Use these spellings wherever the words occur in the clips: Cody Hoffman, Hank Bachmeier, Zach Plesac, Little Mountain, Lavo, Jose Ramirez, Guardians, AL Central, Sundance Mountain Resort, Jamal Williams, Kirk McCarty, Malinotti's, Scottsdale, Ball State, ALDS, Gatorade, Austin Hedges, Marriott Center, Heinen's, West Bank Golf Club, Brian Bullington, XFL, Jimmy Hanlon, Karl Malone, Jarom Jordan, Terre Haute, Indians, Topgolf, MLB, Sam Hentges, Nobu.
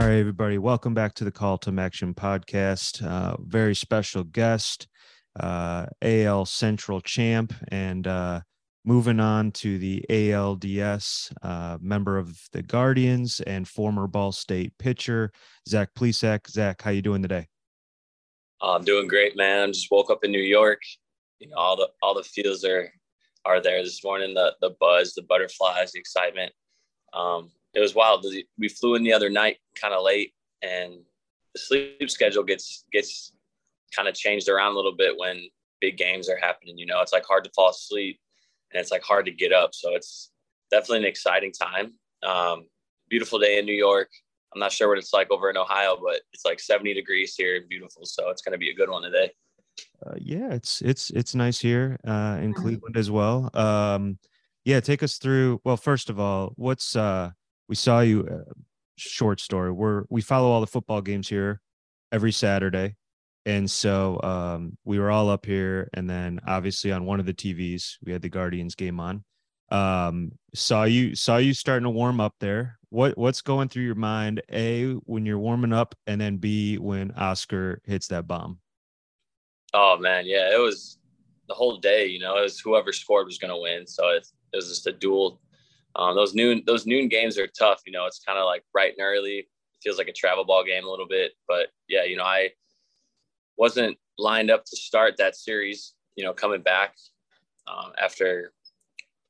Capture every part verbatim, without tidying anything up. All right, everybody, welcome back to the Call to Action podcast. Uh, very special guest, uh, A L Central champ, and uh, moving on to the A L D S, uh, member of the Guardians and former Ball State pitcher, Zach Plesac. Zach, how you doing today? I'm doing great, man. Just woke up in New York. You know, all the all the feels are are there this morning. The the buzz, the butterflies, the excitement. Um, it was wild. We flew in the other night, kind of late, and the sleep schedule gets gets kind of changed around a little bit when big games are happening. You know, it's like hard to fall asleep, and it's like hard to get up. So it's definitely an exciting time. Um, beautiful day in New York. I'm not sure what it's like over in Ohio, but it's like seventy degrees here and beautiful. So it's going to be a good one today. Uh, yeah, it's it's it's nice here uh, in Cleveland as well. Um, yeah, take us through. Well, first of all, what's uh, we saw you. Uh, short story. We're we follow all the football games here every Saturday, and so um, we were all up here. And then obviously on one of the T Vs, we had the Guardians game on. Um, saw you saw you starting to warm up there. What what's going through your mind? A, when you're warming up, and then B, when Oscar hits that bomb. Oh, man. Yeah, it was the whole day, you know, it was whoever scored was going to win. So it, it was just a duel. Um, those noon, those noon games are tough. You know, it's kind of like bright and early. It feels like a travel ball game a little bit, but yeah, you know, I wasn't lined up to start that series, you know, coming back, um, after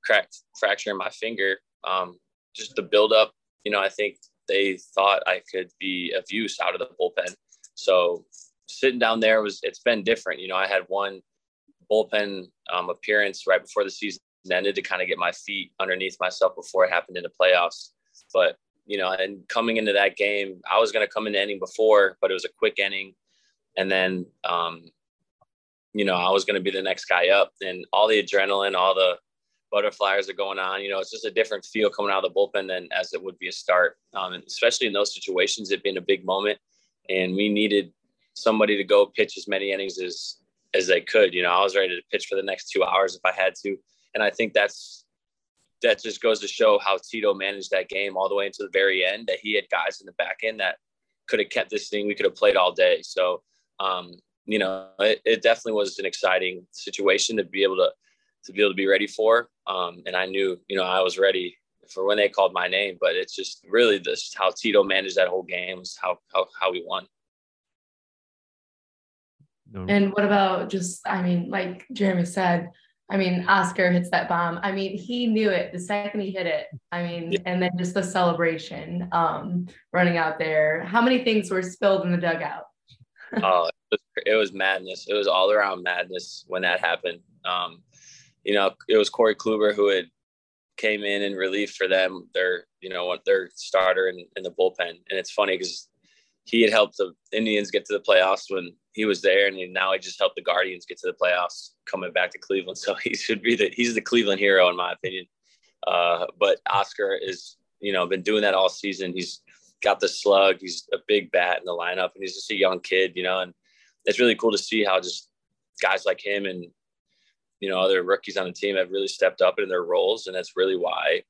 cracked fracturing my finger, um, just the buildup, you know, I think they thought I could be of use out of the bullpen. So sitting down there was, it's been different. You know, I had one bullpen um, appearance right before the season ended to kind of get my feet underneath myself before it happened in the playoffs. But, you know, and coming into that game, I was going to come into inning before, but it was a quick inning. And then, um, you know, I was going to be the next guy up, and all the adrenaline, all the butterflies are going on. You know, it's just a different feel coming out of the bullpen than as it would be a start. Um, and especially in those situations, it being a big moment, and we needed somebody to go pitch as many innings as as they could. You know, I was ready to pitch for the next two hours if I had to. And I think that's that just goes to show how Tito managed that game all the way into the very end, that he had guys in the back end that could have kept this thing. We could have played all day. So, um, you know, it, it definitely was an exciting situation to be able to to be able to be ready for. Um, and I knew, you know, I was ready for when they called my name. But it's just really this how Tito managed that whole game was how how, how we won. No. And what about just, I mean, like Jeremy said, I mean, Oscar hits that bomb. I mean, he knew it the second he hit it. I mean, yeah. And then just the celebration um, running out there. How many things were spilled in the dugout? Oh, it was, it was madness. It was all around madness when that happened. Um, you know, it was Corey Kluber who had came in in relief for them, their, you know, their starter in, in the bullpen. And it's funny because he had helped the Indians get to the playoffs when he was there, and now he just helped the Guardians get to the playoffs coming back to Cleveland. So he should be the, he's the Cleveland hero in my opinion. Uh, but Oscar is, you know, been doing that all season. He's got the slug. He's a big bat in the lineup, and he's just a young kid, you know, and it's really cool to see how just guys like him and, you know, other rookies on the team have really stepped up in their roles. And that's really why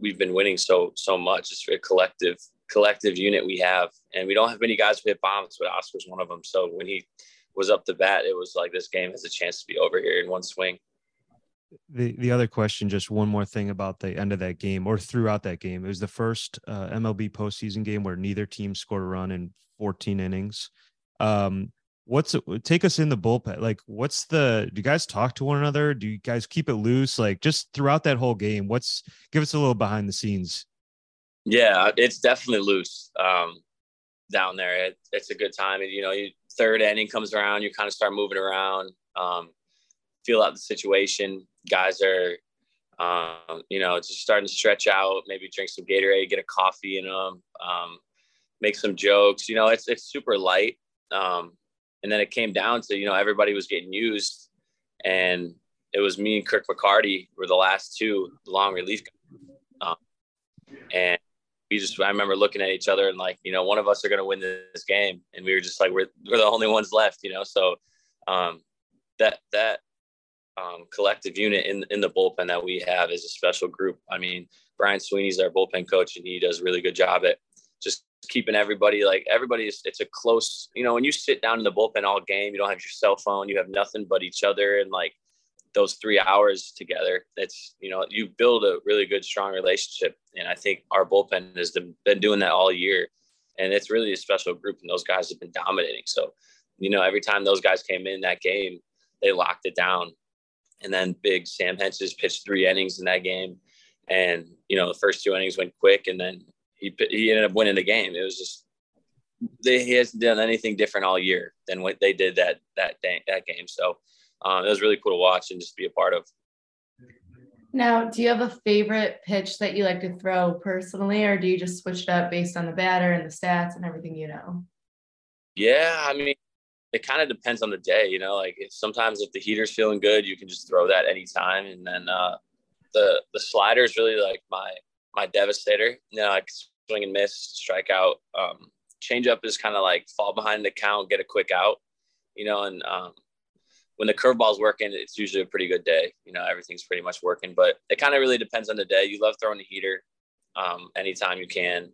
we've been winning so, so much. It's a collective collective unit we have, and we don't have many guys who hit bombs, but Oscar's one of them. So when he was up the bat, it was like, this game has a chance to be over here in one swing. The the other question, just one more thing about the end of that game or throughout that game. It was the first uh, M L B postseason game where neither team scored a run in fourteen innings. Um, what's take us in the bullpen. Like, what's the, do you guys talk to one another? Do you guys keep it loose? Like just throughout that whole game, what's give us a little behind the scenes. Yeah, it's definitely loose um, down there. It, it's a good time. And, you know, you, third inning comes around, you kind of start moving around, um, feel out the situation. Guys are, um, you know, just starting to stretch out, maybe drink some Gatorade, get a coffee in them, um, make some jokes. You know, it's it's super light. Um, and then it came down to, you know, everybody was getting used. And it was me and Kirk McCarty were the last two long relief guys. Um, and we just, I remember looking at each other and like, you know, one of us are going to win this game. And we were just like, we're, we're the only ones left, you know? So um, that, that um, collective unit in in the bullpen that we have is a special group. I mean, Brian Sweeney's our bullpen coach, and he does a really good job at just keeping everybody, like everybody is, it's a close, you know, when you sit down in the bullpen all game, you don't have your cell phone, you have nothing but each other. And like those three hours together, it's, you know, you build a really good, strong relationship. And I think our bullpen has been doing that all year. And it's really a special group. And those guys have been dominating. So, you know, every time those guys came in that game, they locked it down. And then big Sam Hentges pitched three innings in that game. And, you know, the first two innings went quick, and then he he ended up winning the game. It was just, they, he hasn't done anything different all year than what they did that that day, that game. So um, it was really cool to watch and just be a part of. Now, do you have a favorite pitch that you like to throw personally, or do you just switch it up based on the batter and the stats and everything you know? Yeah, I mean, it kind of depends on the day, you know, like if sometimes if the heater's feeling good, you can just throw that anytime. And then uh, the the slider is really like my my devastator. You know, I can swing and miss, strike out. Um, change up is kind of like fall behind the count, get a quick out, you know, and um, when the curveball's working, it's usually a pretty good day. You know, everything's pretty much working, but it kind of really depends on the day. You love throwing the heater um, anytime you can.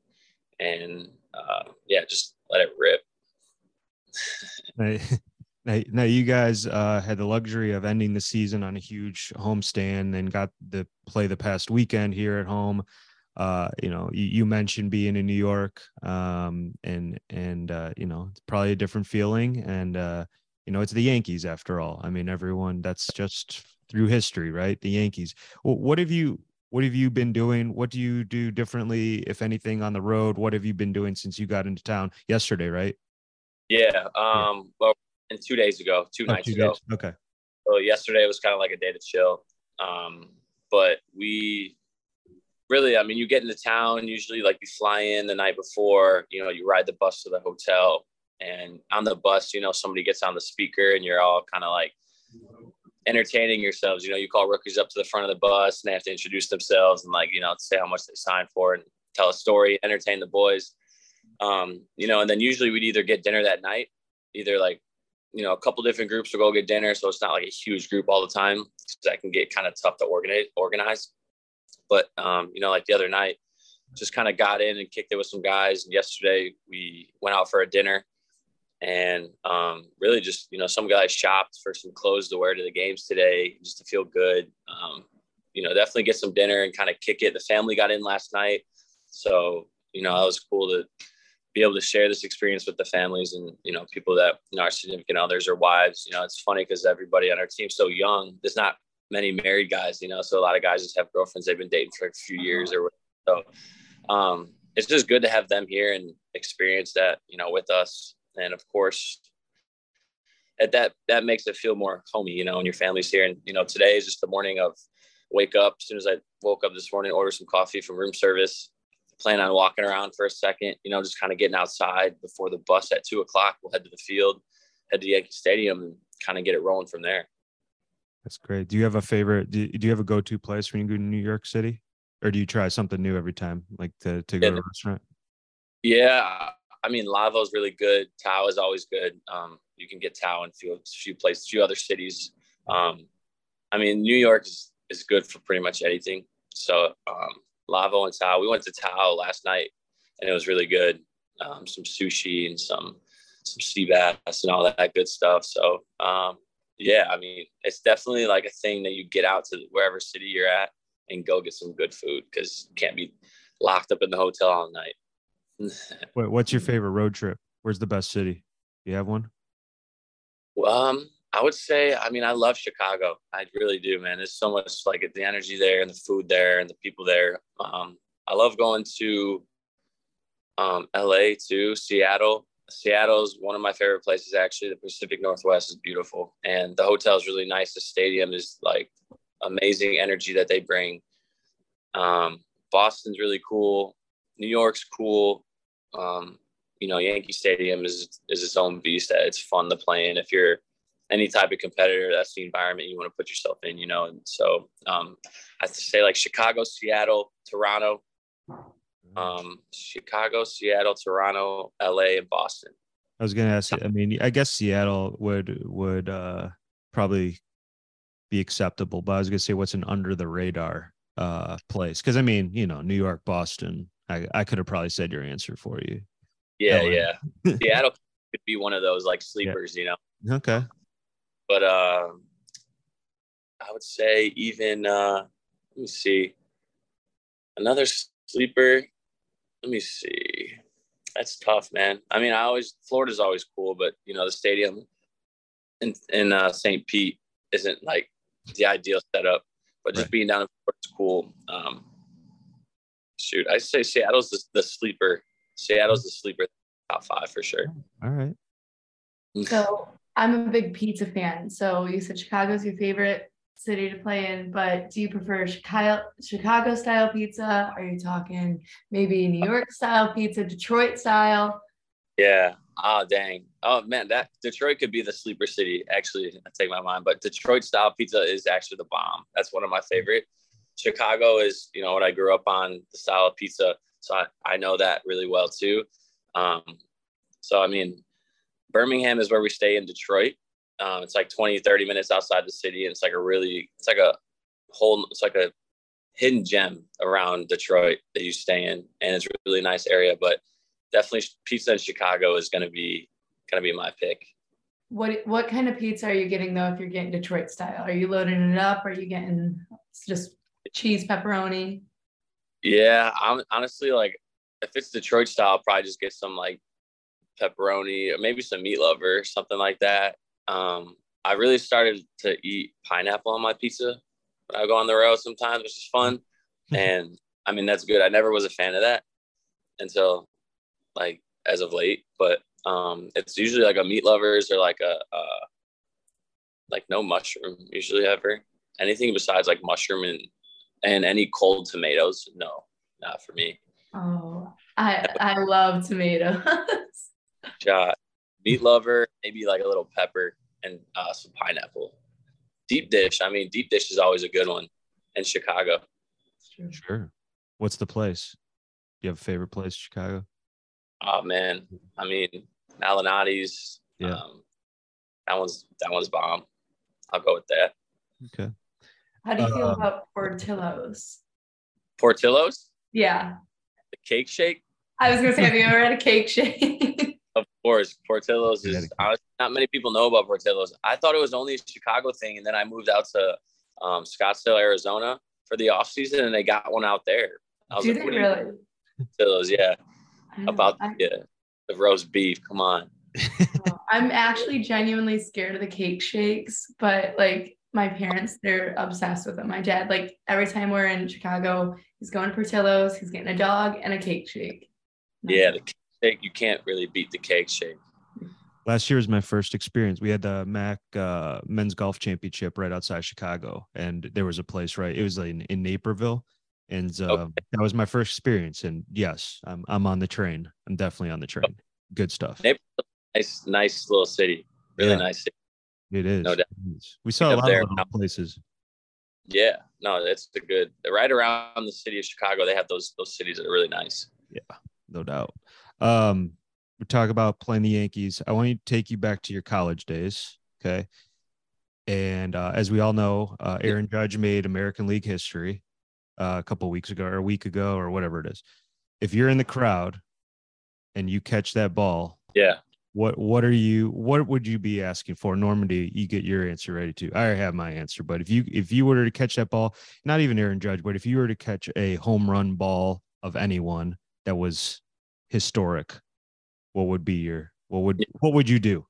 And uh, yeah, just let it rip. Now, you guys uh, had the luxury of ending the season on a huge homestand and got to play the past weekend here at home. Uh, you know, you, you mentioned being in New York, um, and and uh, you know, it's probably a different feeling. And uh, you know, it's the Yankees after all. I mean, everyone, that's just through history, right? The Yankees. Well, what have you? What have you been doing? What do you do differently, if anything, on the road? What have you been doing since you got into town yesterday? Right. Yeah. Um, well, and two days ago, two oh, nights two ago. Days. Okay. So yesterday was kind of like a day to chill. Um, but we really, I mean, you get into town, usually like you fly in the night before, you know, you ride the bus to the hotel, and on the bus, you know, somebody gets on the speaker and you're all kind of like entertaining yourselves. You know, you call rookies up to the front of the bus and they have to introduce themselves and like, you know, say how much they signed for and tell a story, entertain the boys. Um, you know, and then usually we'd either get dinner that night, either like, you know, a couple different groups would go get dinner. So it's not like a huge group all the time, because that can get kind of tough to organize, organize. But, um, you know, like the other night, just kind of got in and kicked it with some guys. And yesterday we went out for a dinner and um, really just, you know, some guys shopped for some clothes to wear to the games today just to feel good. Um, you know, definitely get some dinner and kind of kick it. The family got in last night. So, you know, that was cool to be able to share this experience with the families and, you know, people that, you know, our significant others or wives. You know, it's funny because everybody on our team's so young. There's not many married guys, you know, so a lot of guys just have girlfriends they've been dating for a few years or whatever. So um, it's just good to have them here and experience that, you know, with us. And of course, at that, that makes it feel more homey, you know, when your family's here. And, you know, today is just the morning of wake up. As soon as I woke up this morning, order some coffee from room service, plan on walking around for a second, you know, just kind of getting outside before the bus at two o'clock. We'll head to the field, head to Yankee Stadium, and kind of get it rolling from there. That's great. Do you have a favorite? Do you, do you have a go-to place when you go to New York City, or do you try something new every time, like to, to go yeah, to a restaurant? Yeah, I mean, Lavo's really good. Tao is always good. Um, you can get Tao in a few, few places, a few other cities. Um, I mean, New York is, is good for pretty much anything. So, um, Lavo and Tao. We went to Tao last night, and it was really good. Um, some sushi and some some sea bass and all that good stuff. So, um, yeah, I mean, it's definitely like a thing that you get out to wherever city you're at and go get some good food, because you can't be locked up in the hotel all night. Wait, what's your favorite road trip? Where's the best city? You have one? Well, um, I would say, I mean, I love Chicago. I really do, man. There's so much like the energy there and the food there and the people there. Um, I love going to um, L A too, Seattle. Seattle's one of my favorite places, actually. The Pacific Northwest is beautiful. And the hotel is really nice. The stadium is like amazing energy that they bring. Um, Boston's really cool. New York's cool. Um, you know, Yankee Stadium is, is its own beast. It's fun to play in. If you're any type of competitor, that's the environment you want to put yourself in, you know? And so um, I have to say like Chicago, Seattle, Toronto, um, Chicago, Seattle, Toronto, L A, and Boston. I was going to ask you, I mean, I guess Seattle would, would uh, probably be acceptable, but I was going to say what's an under the radar uh, place. Cause I mean, you know, New York, Boston, I, I could have probably said your answer for you. Yeah, Ellen. yeah. Seattle could be one of those, like, sleepers, yeah. you know. Okay. But uh, I would say even uh, – let me see. Another sleeper. Let me see. That's tough, man. I mean, I always – Florida's always cool, but, you know, the stadium in, in uh, Saint Pete isn't, like, the ideal setup. But just right. being down in Florida's cool. Um, shoot, I'd say Seattle's the, the sleeper. Seattle's the sleeper top five for sure. All right. So I'm a big pizza fan. So you said Chicago's your favorite city to play in, but do you prefer Chicago, Chicago style pizza? Are you talking maybe New York style pizza, Detroit style? Yeah. Oh, dang. Oh, man, that Detroit could be the sleeper city. Actually, I take my mind, but Detroit style pizza is actually the bomb. That's one of my favorite. Chicago is, you know, what I grew up on, the style of pizza. So I, I know that really well too. Um, so, I mean, Birmingham is where we stay in Detroit. Um, it's like twenty, thirty minutes outside the city. And it's like a really, it's like a whole, it's like a hidden gem around Detroit that you stay in. And it's a really nice area, but definitely pizza in Chicago is going to be, going to be my pick. What, what kind of pizza are you getting though? If you're getting Detroit style, are you loading it up? Are you getting just cheese, pepperoni? Yeah, I'm honestly, like, if it's Detroit style, I'll probably just get some like pepperoni or maybe some meat lover or something like that. Um, I really started to eat pineapple on my pizza when I go on the road sometimes, which is fun. And I mean, that's good. I never was a fan of that until like as of late, but um, it's usually like a meat lovers or like a, uh, like no mushroom usually ever. Anything besides like mushroom and And any cold tomatoes, no, not for me. Oh, I I love tomatoes. Yeah, meat lover, maybe like a little pepper and uh, some pineapple. Deep dish. I mean, deep dish is always a good one in Chicago. Sure. What's the place? You have a favorite place, Chicago? Oh man, I mean, Malinotti's. Yeah, um, that one's that one's bomb. I'll go with that. Okay. How do you feel um, about Portillo's? Portillo's? Yeah. The cake shake? I was going to say, have you ever had a cake shake? Of course. Portillo's is – honestly, not many people know about Portillo's. I thought it was only a Chicago thing, and then I moved out to um, Scottsdale, Arizona for the off season, and they got one out there. I was do like, they really? Portillo's, yeah. About I, yeah, the roast beef. Come on. I'm actually genuinely scared of the cake shakes, but, like – my parents, they're obsessed with them. My dad, like, every time we're in Chicago, he's going to Portillo's, he's getting a dog and a cake shake. Nice. Yeah, the cake shake, you can't really beat the cake shake. Last year was my first experience. We had the M A C uh, men's golf championship right outside Chicago, and there was a place, right? It was in, in Naperville, and uh, okay. that was my first experience. And yes, I'm I'm on the train. I'm definitely on the train. Good stuff. Naperville, nice, nice little city. Really yeah. nice city. It is. No doubt. We saw a lot there. of little places. Yeah. No, that's the good. Right around the city of Chicago, they have those those cities that are really nice. Yeah, no doubt. Um, we talk about playing the Yankees. I want to take you back to your college days, okay? And uh, as we all know, uh, Aaron Judge made American League history uh, a couple of weeks ago or a week ago or whatever it is. If you're in the crowd and you catch that ball, yeah. What what are you what would you be asking for? Normandy, you get your answer ready too. I already have my answer, but if you if you were to catch that ball, not even Aaron Judge, but if you were to catch a home run ball of anyone that was historic, what would be your what would what would you do?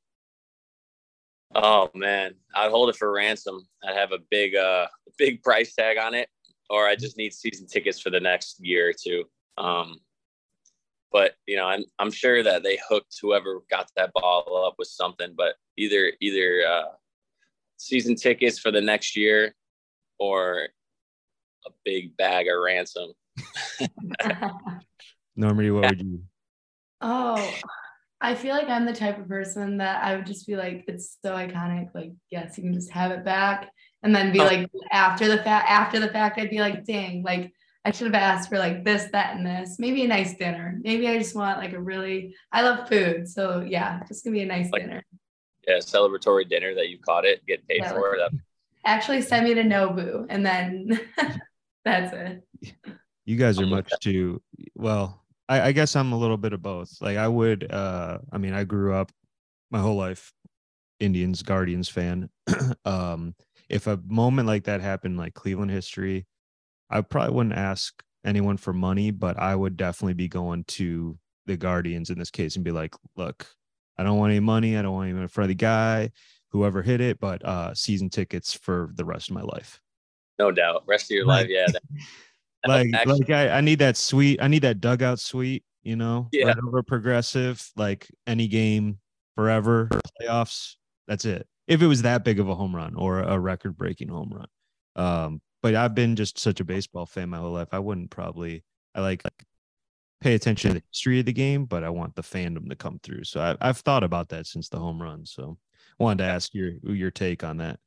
Oh man, I'd hold it for ransom. I'd have a big uh big price tag on it, or I just need season tickets for the next year or two. Um But, you know, I'm I'm sure that they hooked whoever got that ball up with something, but either either uh, season tickets for the next year or a big bag of ransom. Normally, what would you do? Oh, I feel like I'm the type of person that I would just be like, it's so iconic. Like, yes, you can just have it back. And then be oh. like, after the fact, after the fact, I'd be like, dang, like, I should have asked for like this, that, and this. Maybe a nice dinner. Maybe I just want like a really, I love food. So yeah, just gonna be a nice like, dinner. Yeah, celebratory dinner that you caught it, get paid yeah, for it. Actually send me to Nobu and then that's it. You guys are much too, well, I, I guess I'm a little bit of both. Like I would, uh, I mean, I grew up my whole life, Indians, Guardians fan. um, if a moment like that happened, like Cleveland history, I probably wouldn't ask anyone for money, but I would definitely be going to the Guardians in this case and be like, look, I don't want any money. I don't want even a friendly guy, whoever hit it, but uh, season tickets for the rest of my life. No doubt. Rest of your like, life. Yeah. That, like, actually, like I, I need that suite. I need that dugout suite, you know, yeah. Right over Progressive, like any game forever, playoffs. That's it. If it was that big of a home run or a record breaking home run. Um, but I've been just such a baseball fan my whole life. I wouldn't probably, I like, like pay attention to the history of the game, but I want the fandom to come through. So I, I've thought about that since the home run. So I wanted to ask your, your take on that.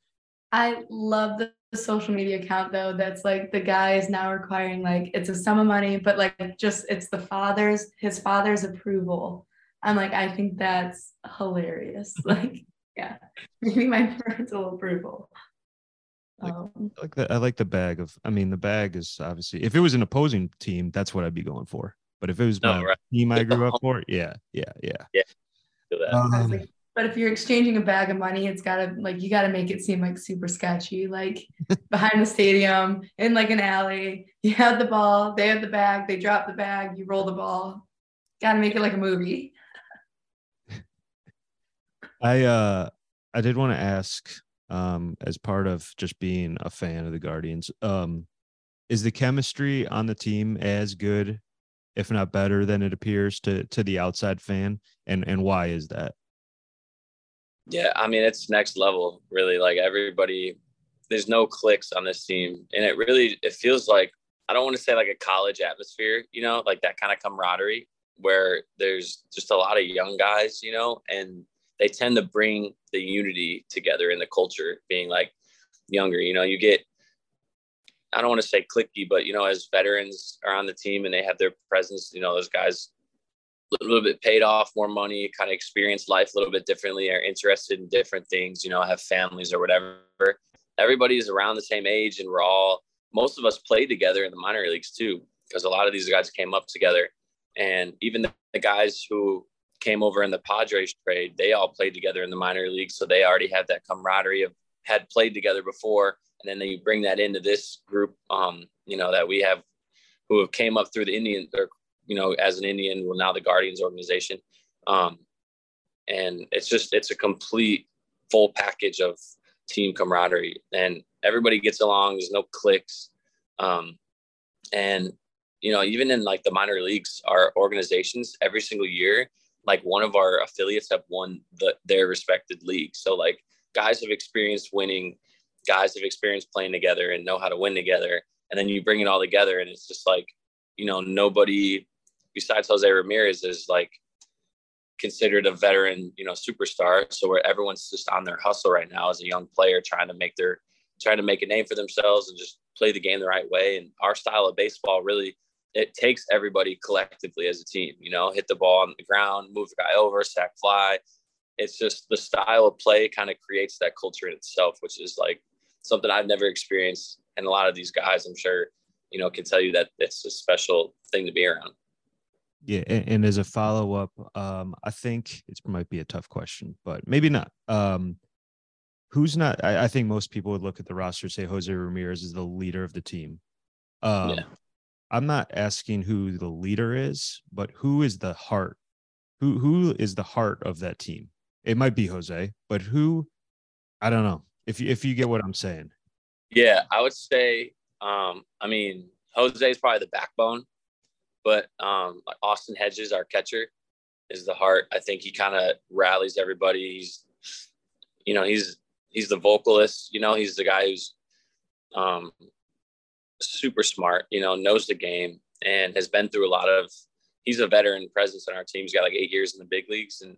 I love the social media account though. That's like the guy is now requiring like, it's a sum of money, but like just, it's the father's, his father's approval. I'm like, I think that's hilarious. Like, yeah, maybe my parental approval. Like, um, like the, I like the bag of, I mean, the bag is obviously, if it was an opposing team, that's what I'd be going for. But if it was no, my right. team I grew up for, yeah, yeah, yeah. Yeah. Um, like, but if you're exchanging a bag of money, it's got to, like, you got to make it seem, like, super sketchy, like, behind the stadium, in, like, an alley. You have the ball, they have the bag, they drop the bag, you roll the ball. Got to make it like a movie. I, uh, I did want to ask, um, as part of just being a fan of the Guardians, um, is the chemistry on the team as good, if not better than it appears to, to the outside fan? And, and why is that? Yeah. I mean, it's next level really. Like everybody, there's no cliques on this team. And it really, it feels like, I don't want to say like a college atmosphere, you know, like that kind of camaraderie where there's just a lot of young guys, you know, and they tend to bring the unity together in the culture being like younger, you know, you get, I don't want to say cliquey, but, you know, as veterans are on the team and they have their presence, you know, those guys a little bit paid off, more money, kind of experience life a little bit differently, are interested in different things, you know, have families or whatever. Everybody's around the same age and we're all, most of us played together in the minor leagues too, because a lot of these guys came up together. And even the, the guys who came over in the Padres trade, they all played together in the minor leagues. So they already had that camaraderie of had played together before. And then you bring that into this group, um, you know, that we have who have came up through the Indian, or, you know, as an Indian, well, now the Guardians organization. Um, and it's just, it's a complete full package of team camaraderie and everybody gets along. There's no cliques. Um, and, you know, even in like the minor leagues, our organizations every single year, like one of our affiliates have won the, their respected league. So like guys have experienced winning, guys have experienced playing together and know how to win together. And then you bring it all together and it's just like, you know, nobody besides Jose Ramirez is like considered a veteran, you know, superstar. So where everyone's just on their hustle right now as a young player, trying to make their, trying to make a name for themselves and just play the game the right way. And our style of baseball really, it takes everybody collectively as a team, you know, hit the ball on the ground, move the guy over, sack fly. It's just the style of play kind of creates that culture in itself, which is like, something I've never experienced. And a lot of these guys, I'm sure, you know, can tell you that it's a special thing to be around. Yeah. And, and as a follow-up, um, I think it might be a tough question, but maybe not. Um, who's not, I, I think most people would look at the roster and say, Jose Ramirez is the leader of the team. Um, yeah. I'm not asking who the leader is, but who is the heart? Who, who is the heart of that team? It might be Jose, but who, I don't know. If you, if you get what I'm saying. Yeah, I would say, um, I mean, Jose is probably the backbone, but um, Austin Hedges, our catcher, is the heart. I think he kind of rallies everybody. He's, you know, he's, he's the vocalist, you know, he's the guy who's um, super smart, you know, knows the game and has been through a lot of, he's a veteran presence on our team. He's got like eight years in the big leagues and,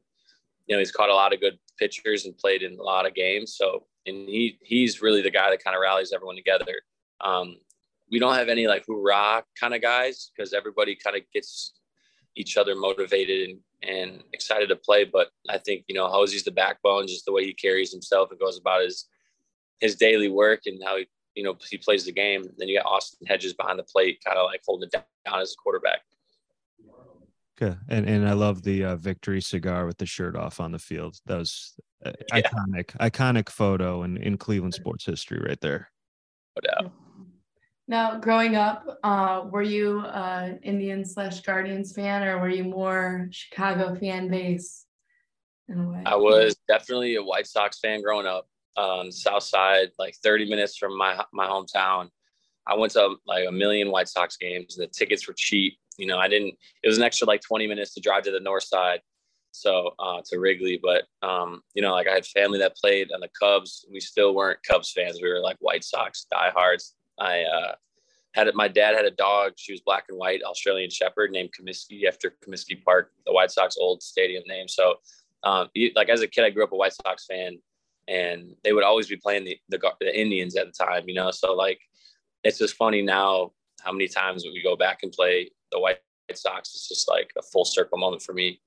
you know, he's caught a lot of good pitchers and played in a lot of games. So, and he, he's really the guy that kind of rallies everyone together. Um, we don't have any like hoorah kind of guys because everybody kind of gets each other motivated and, and excited to play. But I think, you know, Jose's the backbone, just the way he carries himself and goes about his, his daily work and how he, you know, he plays the game. Then you got Austin Hedges behind the plate, kind of like holding it down as a quarterback. Okay. And and I love the uh, victory cigar with the shirt off on the field. That was uh, yeah. iconic, iconic photo in, in Cleveland sports history right there. No doubt. Now, growing up, uh, were you an Indians slash Guardians fan, or were you more Chicago fan base in a way? I was definitely a White Sox fan growing up. Um, South Side, like thirty minutes from my my hometown. I went to like a million White Sox games. The tickets were cheap. You know, I didn't, it was an extra like twenty minutes to drive to the north side. So uh, to Wrigley, but um, you know, like I had family that played on the Cubs. We still weren't Cubs fans. We were like White Sox diehards. I uh, had it. My dad had a dog. She was black and white Australian Shepherd named Comiskey after Comiskey Park, the White Sox old stadium name. So um, like as a kid, I grew up a White Sox fan, and they would always be playing the, the, the Indians at the time, you know? So like, it's just funny now how many times we go back and play the White Sox. It's just like a full circle moment for me.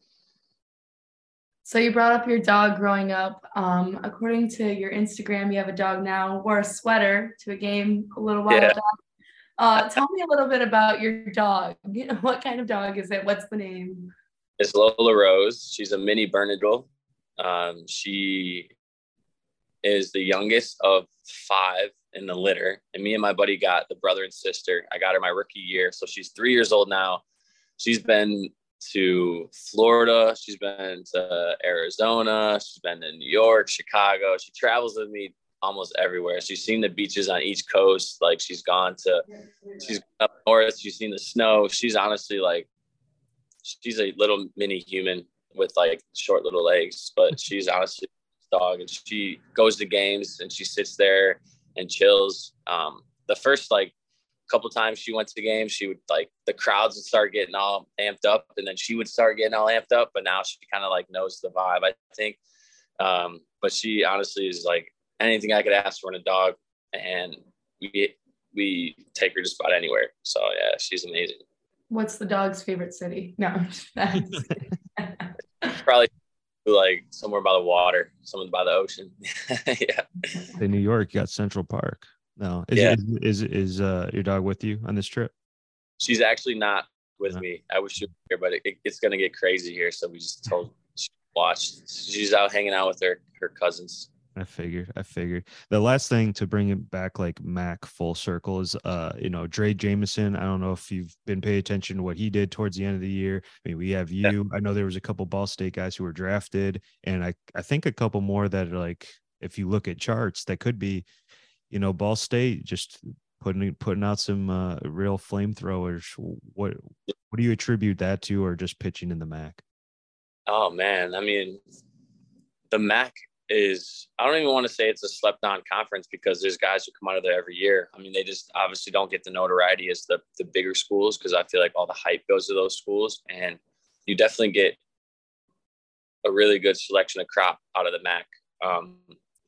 So you brought up your dog growing up. Um, according to your Instagram, you have a dog now, wore a sweater to a game a little while yeah. ago. Uh, tell me a little bit about your dog. You know, what kind of dog is it? What's the name? It's Lola Rose. She's a mini Bernedoodle. Um, she is the youngest of five in the litter. And me and my buddy got the brother and sister. I got her my rookie year. So she's three years old now. She's been to Florida, she's been to Arizona, she's been to New York, Chicago. She travels with me almost everywhere. She's seen the beaches on each coast. Like she's gone to, she's up north, she's seen the snow. She's honestly like, she's a little mini human with like short little legs, but she's honestly a dog, and she goes to games and she sits there and chills. Um, the first like couple times she went to the game, she would like the crowds would start getting all amped up, and then she would start getting all amped up. But now she kind of like knows the vibe, I think. Um, but she honestly is like anything I could ask for in a dog, and we we take her just about anywhere. So yeah, she's amazing. What's the dog's favorite city? No, probably like somewhere by the water, somewhere by the ocean. Yeah, in New York, you got Central Park. No, is, yeah. is is is uh your dog with you on this trip? She's actually not with no. me. I wish she was here, but it, it's gonna get crazy here. So we just told she watched. She's out hanging out with her her cousins. I figured. I figured. The last thing to bring it back like M A C full circle is uh you know Dre Jamison. I don't know if you've been paying attention to what he did towards the end of the year. I mean, we have you. Yeah. I know there was a couple Ball State guys who were drafted, and I I think a couple more that are like if you look at charts that could be. You know, Ball State just putting putting out some uh, real flamethrowers. What what do you attribute that to, or just pitching in the M A C? Oh man, I mean, the M A C is. I don't even want to say it's a slept-on conference because there's guys who come out of there every year. I mean, they just obviously don't get the notoriety as the the bigger schools because I feel like all the hype goes to those schools, and you definitely get a really good selection of crop out of the M A C. Um,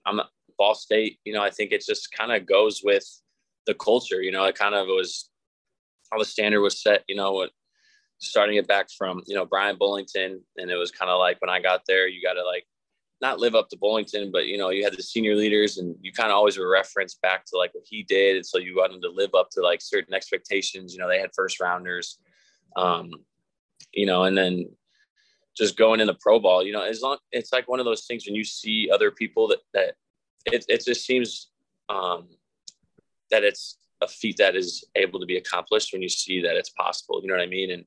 I'm. Ball State, you know, I think it just kind of goes with the culture, you know, it kind of was how the standard was set, you know, starting it back from, you know, Brian Bullington. And it was kind of like when I got there, you got to like not live up to Bullington, but, you know, you had the senior leaders and you kind of always were referenced back to like what he did. And so you wanted to live up to like certain expectations, you know, they had first rounders, um, you know, and then just going in the pro ball, you know, as long it's like one of those things when you see other people that, that, It it just seems um, that it's a feat that is able to be accomplished when you see that it's possible. You know what I mean? And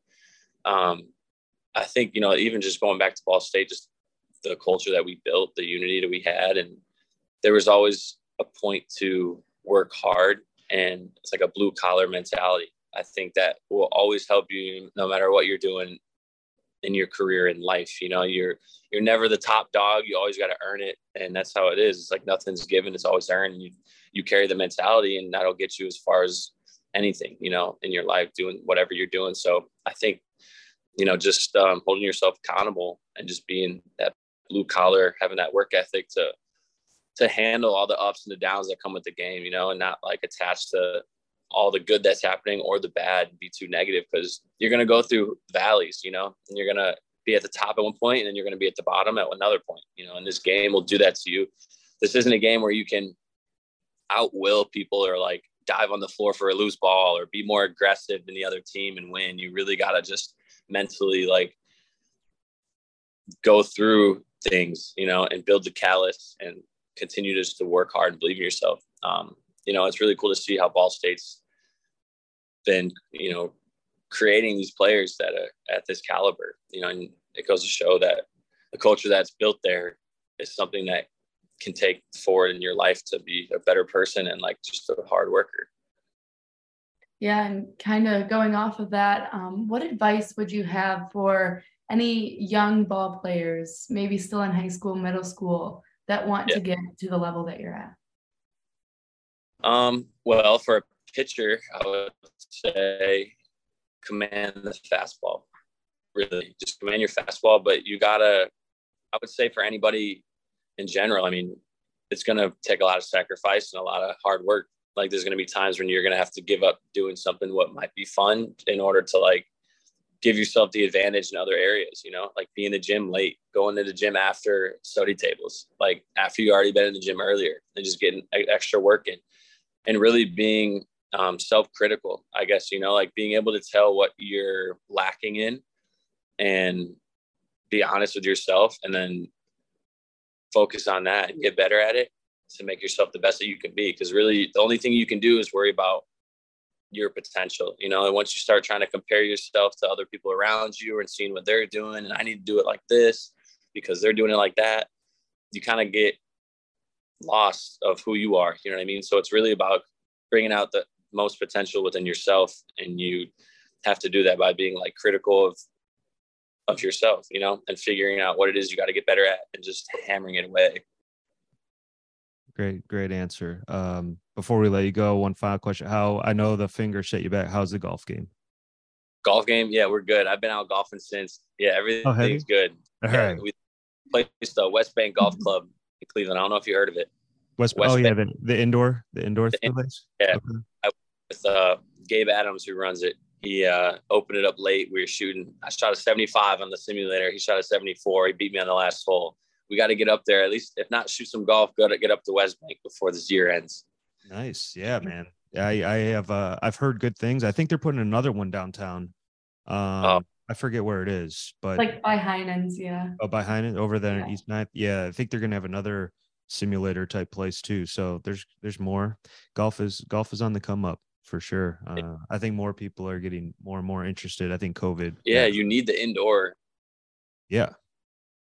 um, I think, you know, even just going back to Ball State, just the culture that we built, the unity that we had, and there was always a point to work hard. And it's like a blue collar mentality. I think that will always help you no matter what you're doing in your career in life. You know, you're you're never the top dog, you always got to earn it, and that's how it is. It's like nothing's given, it's always earned. You you carry the mentality, and that'll get you as far as anything, you know, in your life, doing whatever you're doing. So I think, you know, just um, holding yourself accountable and just being that blue collar, having that work ethic to to handle all the ups and the downs that come with the game, you know, and not like attached to all the good that's happening or the bad, be too negative, because you're going to go through valleys, you know, and you're going to be at the top at one point, and then you're going to be at the bottom at another point, you know, and this game will do that to you. This isn't a game where you can outwill people or like dive on the floor for a loose ball or be more aggressive than the other team and win. You really got to just mentally like go through things, you know, and build the callus and continue just to work hard and believe in yourself. Um, you know, it's really cool to see how Ball State's been, you know, creating these players that are at this caliber, you know, and it goes to show that the culture that's built there is something that can take forward in your life to be a better person and like just a hard worker. Yeah. And kind of going off of that, um, what advice would you have for any young ball players, maybe still in high school, middle school, that want yeah. to get to the level that you're at? Um, well, for a pitcher, I would say command the fastball. Really, just command your fastball. But you gotta, I would say for anybody in general, I mean, it's gonna take a lot of sacrifice and a lot of hard work. Like there's gonna be times when you're gonna have to give up doing something what might be fun in order to like give yourself the advantage in other areas, you know, like being in the gym late, going to the gym after study tables, like after you already been in the gym earlier and just getting extra work in and really being um, self-critical, I guess, you know, like being able to tell what you're lacking in and be honest with yourself and then focus on that and get better at it to make yourself the best that you can be. Because really the only thing you can do is worry about your potential, you know, and once you start trying to compare yourself to other people around you and seeing what they're doing, and I need to do it like this because they're doing it like that, you kind of get lost of who you are. You know what I mean? So it's really about bringing out the most potential within yourself. And you have to do that by being like critical of, of yourself, you know, and figuring out what it is you got to get better at and just hammering it away. Great, great answer. Um, before we let you go, one final question. How, I know the finger shut you back. How's the golf game? Golf game? Yeah, we're good. I've been out golfing since. Yeah, everything's oh, good. All yeah, right. We played the West Bank Golf Club in Cleveland. I don't know if you heard of it. West, West oh, Bank. yeah, the, the indoor, the indoor the place? In, yeah. Okay. I with uh, Gabe Adams, who runs it. He uh, opened it up late. We were shooting. I shot a seventy-five on the simulator. He shot a seventy-four. He beat me on the last hole. We got to get up there, at least if not shoot some golf, go to get up to West Bank before this year ends. Nice. Yeah, man. I, I have, uh, I've heard good things. I think they're putting another one downtown. Um, oh. I forget where it is, but like by Heinen's. Yeah. Oh, by Heinen's over there yeah. in East ninth. Yeah. I think they're going to have another simulator type place too. So there's, there's more. Golf is, golf is on the come up for sure. Uh, yeah. I think more people are getting more and more interested. I think COVID. Yeah. You need the indoor. Yeah.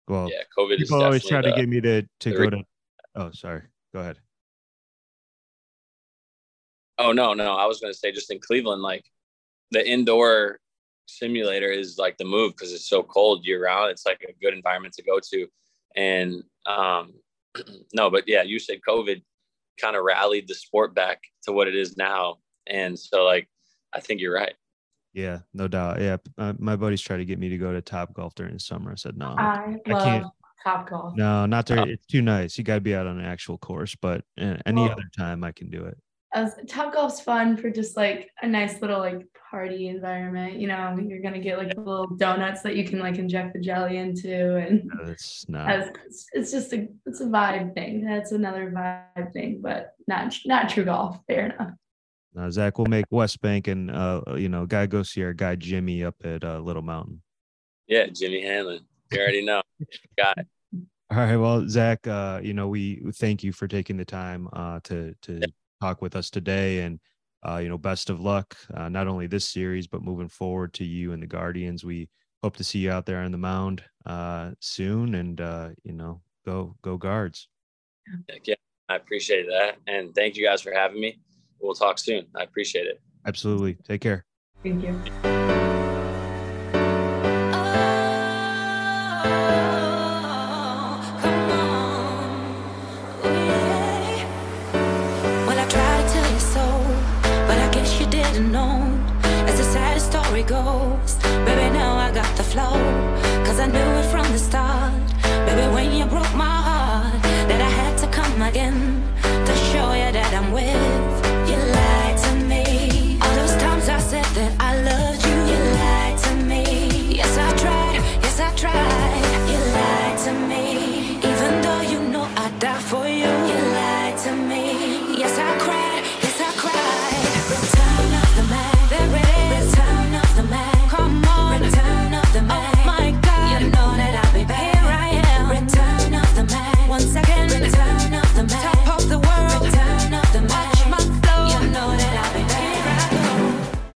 Well, yeah, COVID people is always try to get me to, to go to. Oh, sorry. Go ahead. Oh, no, no. I was going to say just in Cleveland, like the indoor simulator is like the move because it's so cold year round. It's like a good environment to go to. And um, no, but yeah, you said COVID kind of rallied the sport back to what it is now. And so like, I think you're right. Yeah, no doubt. Yeah, uh, my buddies tried to get me to go to Topgolf during the summer. I said, no, I, I love can't. Topgolf. No, not there. Oh. It's too nice. You got to be out on an actual course, but uh, any well, other time I can do it. As, Topgolf's fun for just like a nice little like party environment. You know, you're going to get like yeah. little donuts that you can like inject the jelly into. And no, that's not. As, it's, it's just a, it's a vibe thing. That's another vibe thing, but not, not true golf. Fair enough. Now, Zach, we'll make West Bank and, uh, you know, guy go see our guy Jimmy up at uh, Little Mountain. Yeah, Jimmy Hanlon. You already know. Got it. All right. Well, Zach, uh, you know, we thank you for taking the time uh, to to yeah. talk with us today. And, uh, you know, best of luck, uh, not only this series, but moving forward to you and the Guardians. We hope to see you out there on the mound uh, soon. And, uh, you know, go, go Guards. Yeah, I appreciate that. And thank you guys for having me. We'll talk soon. I appreciate it. Absolutely. Take care. Thank you.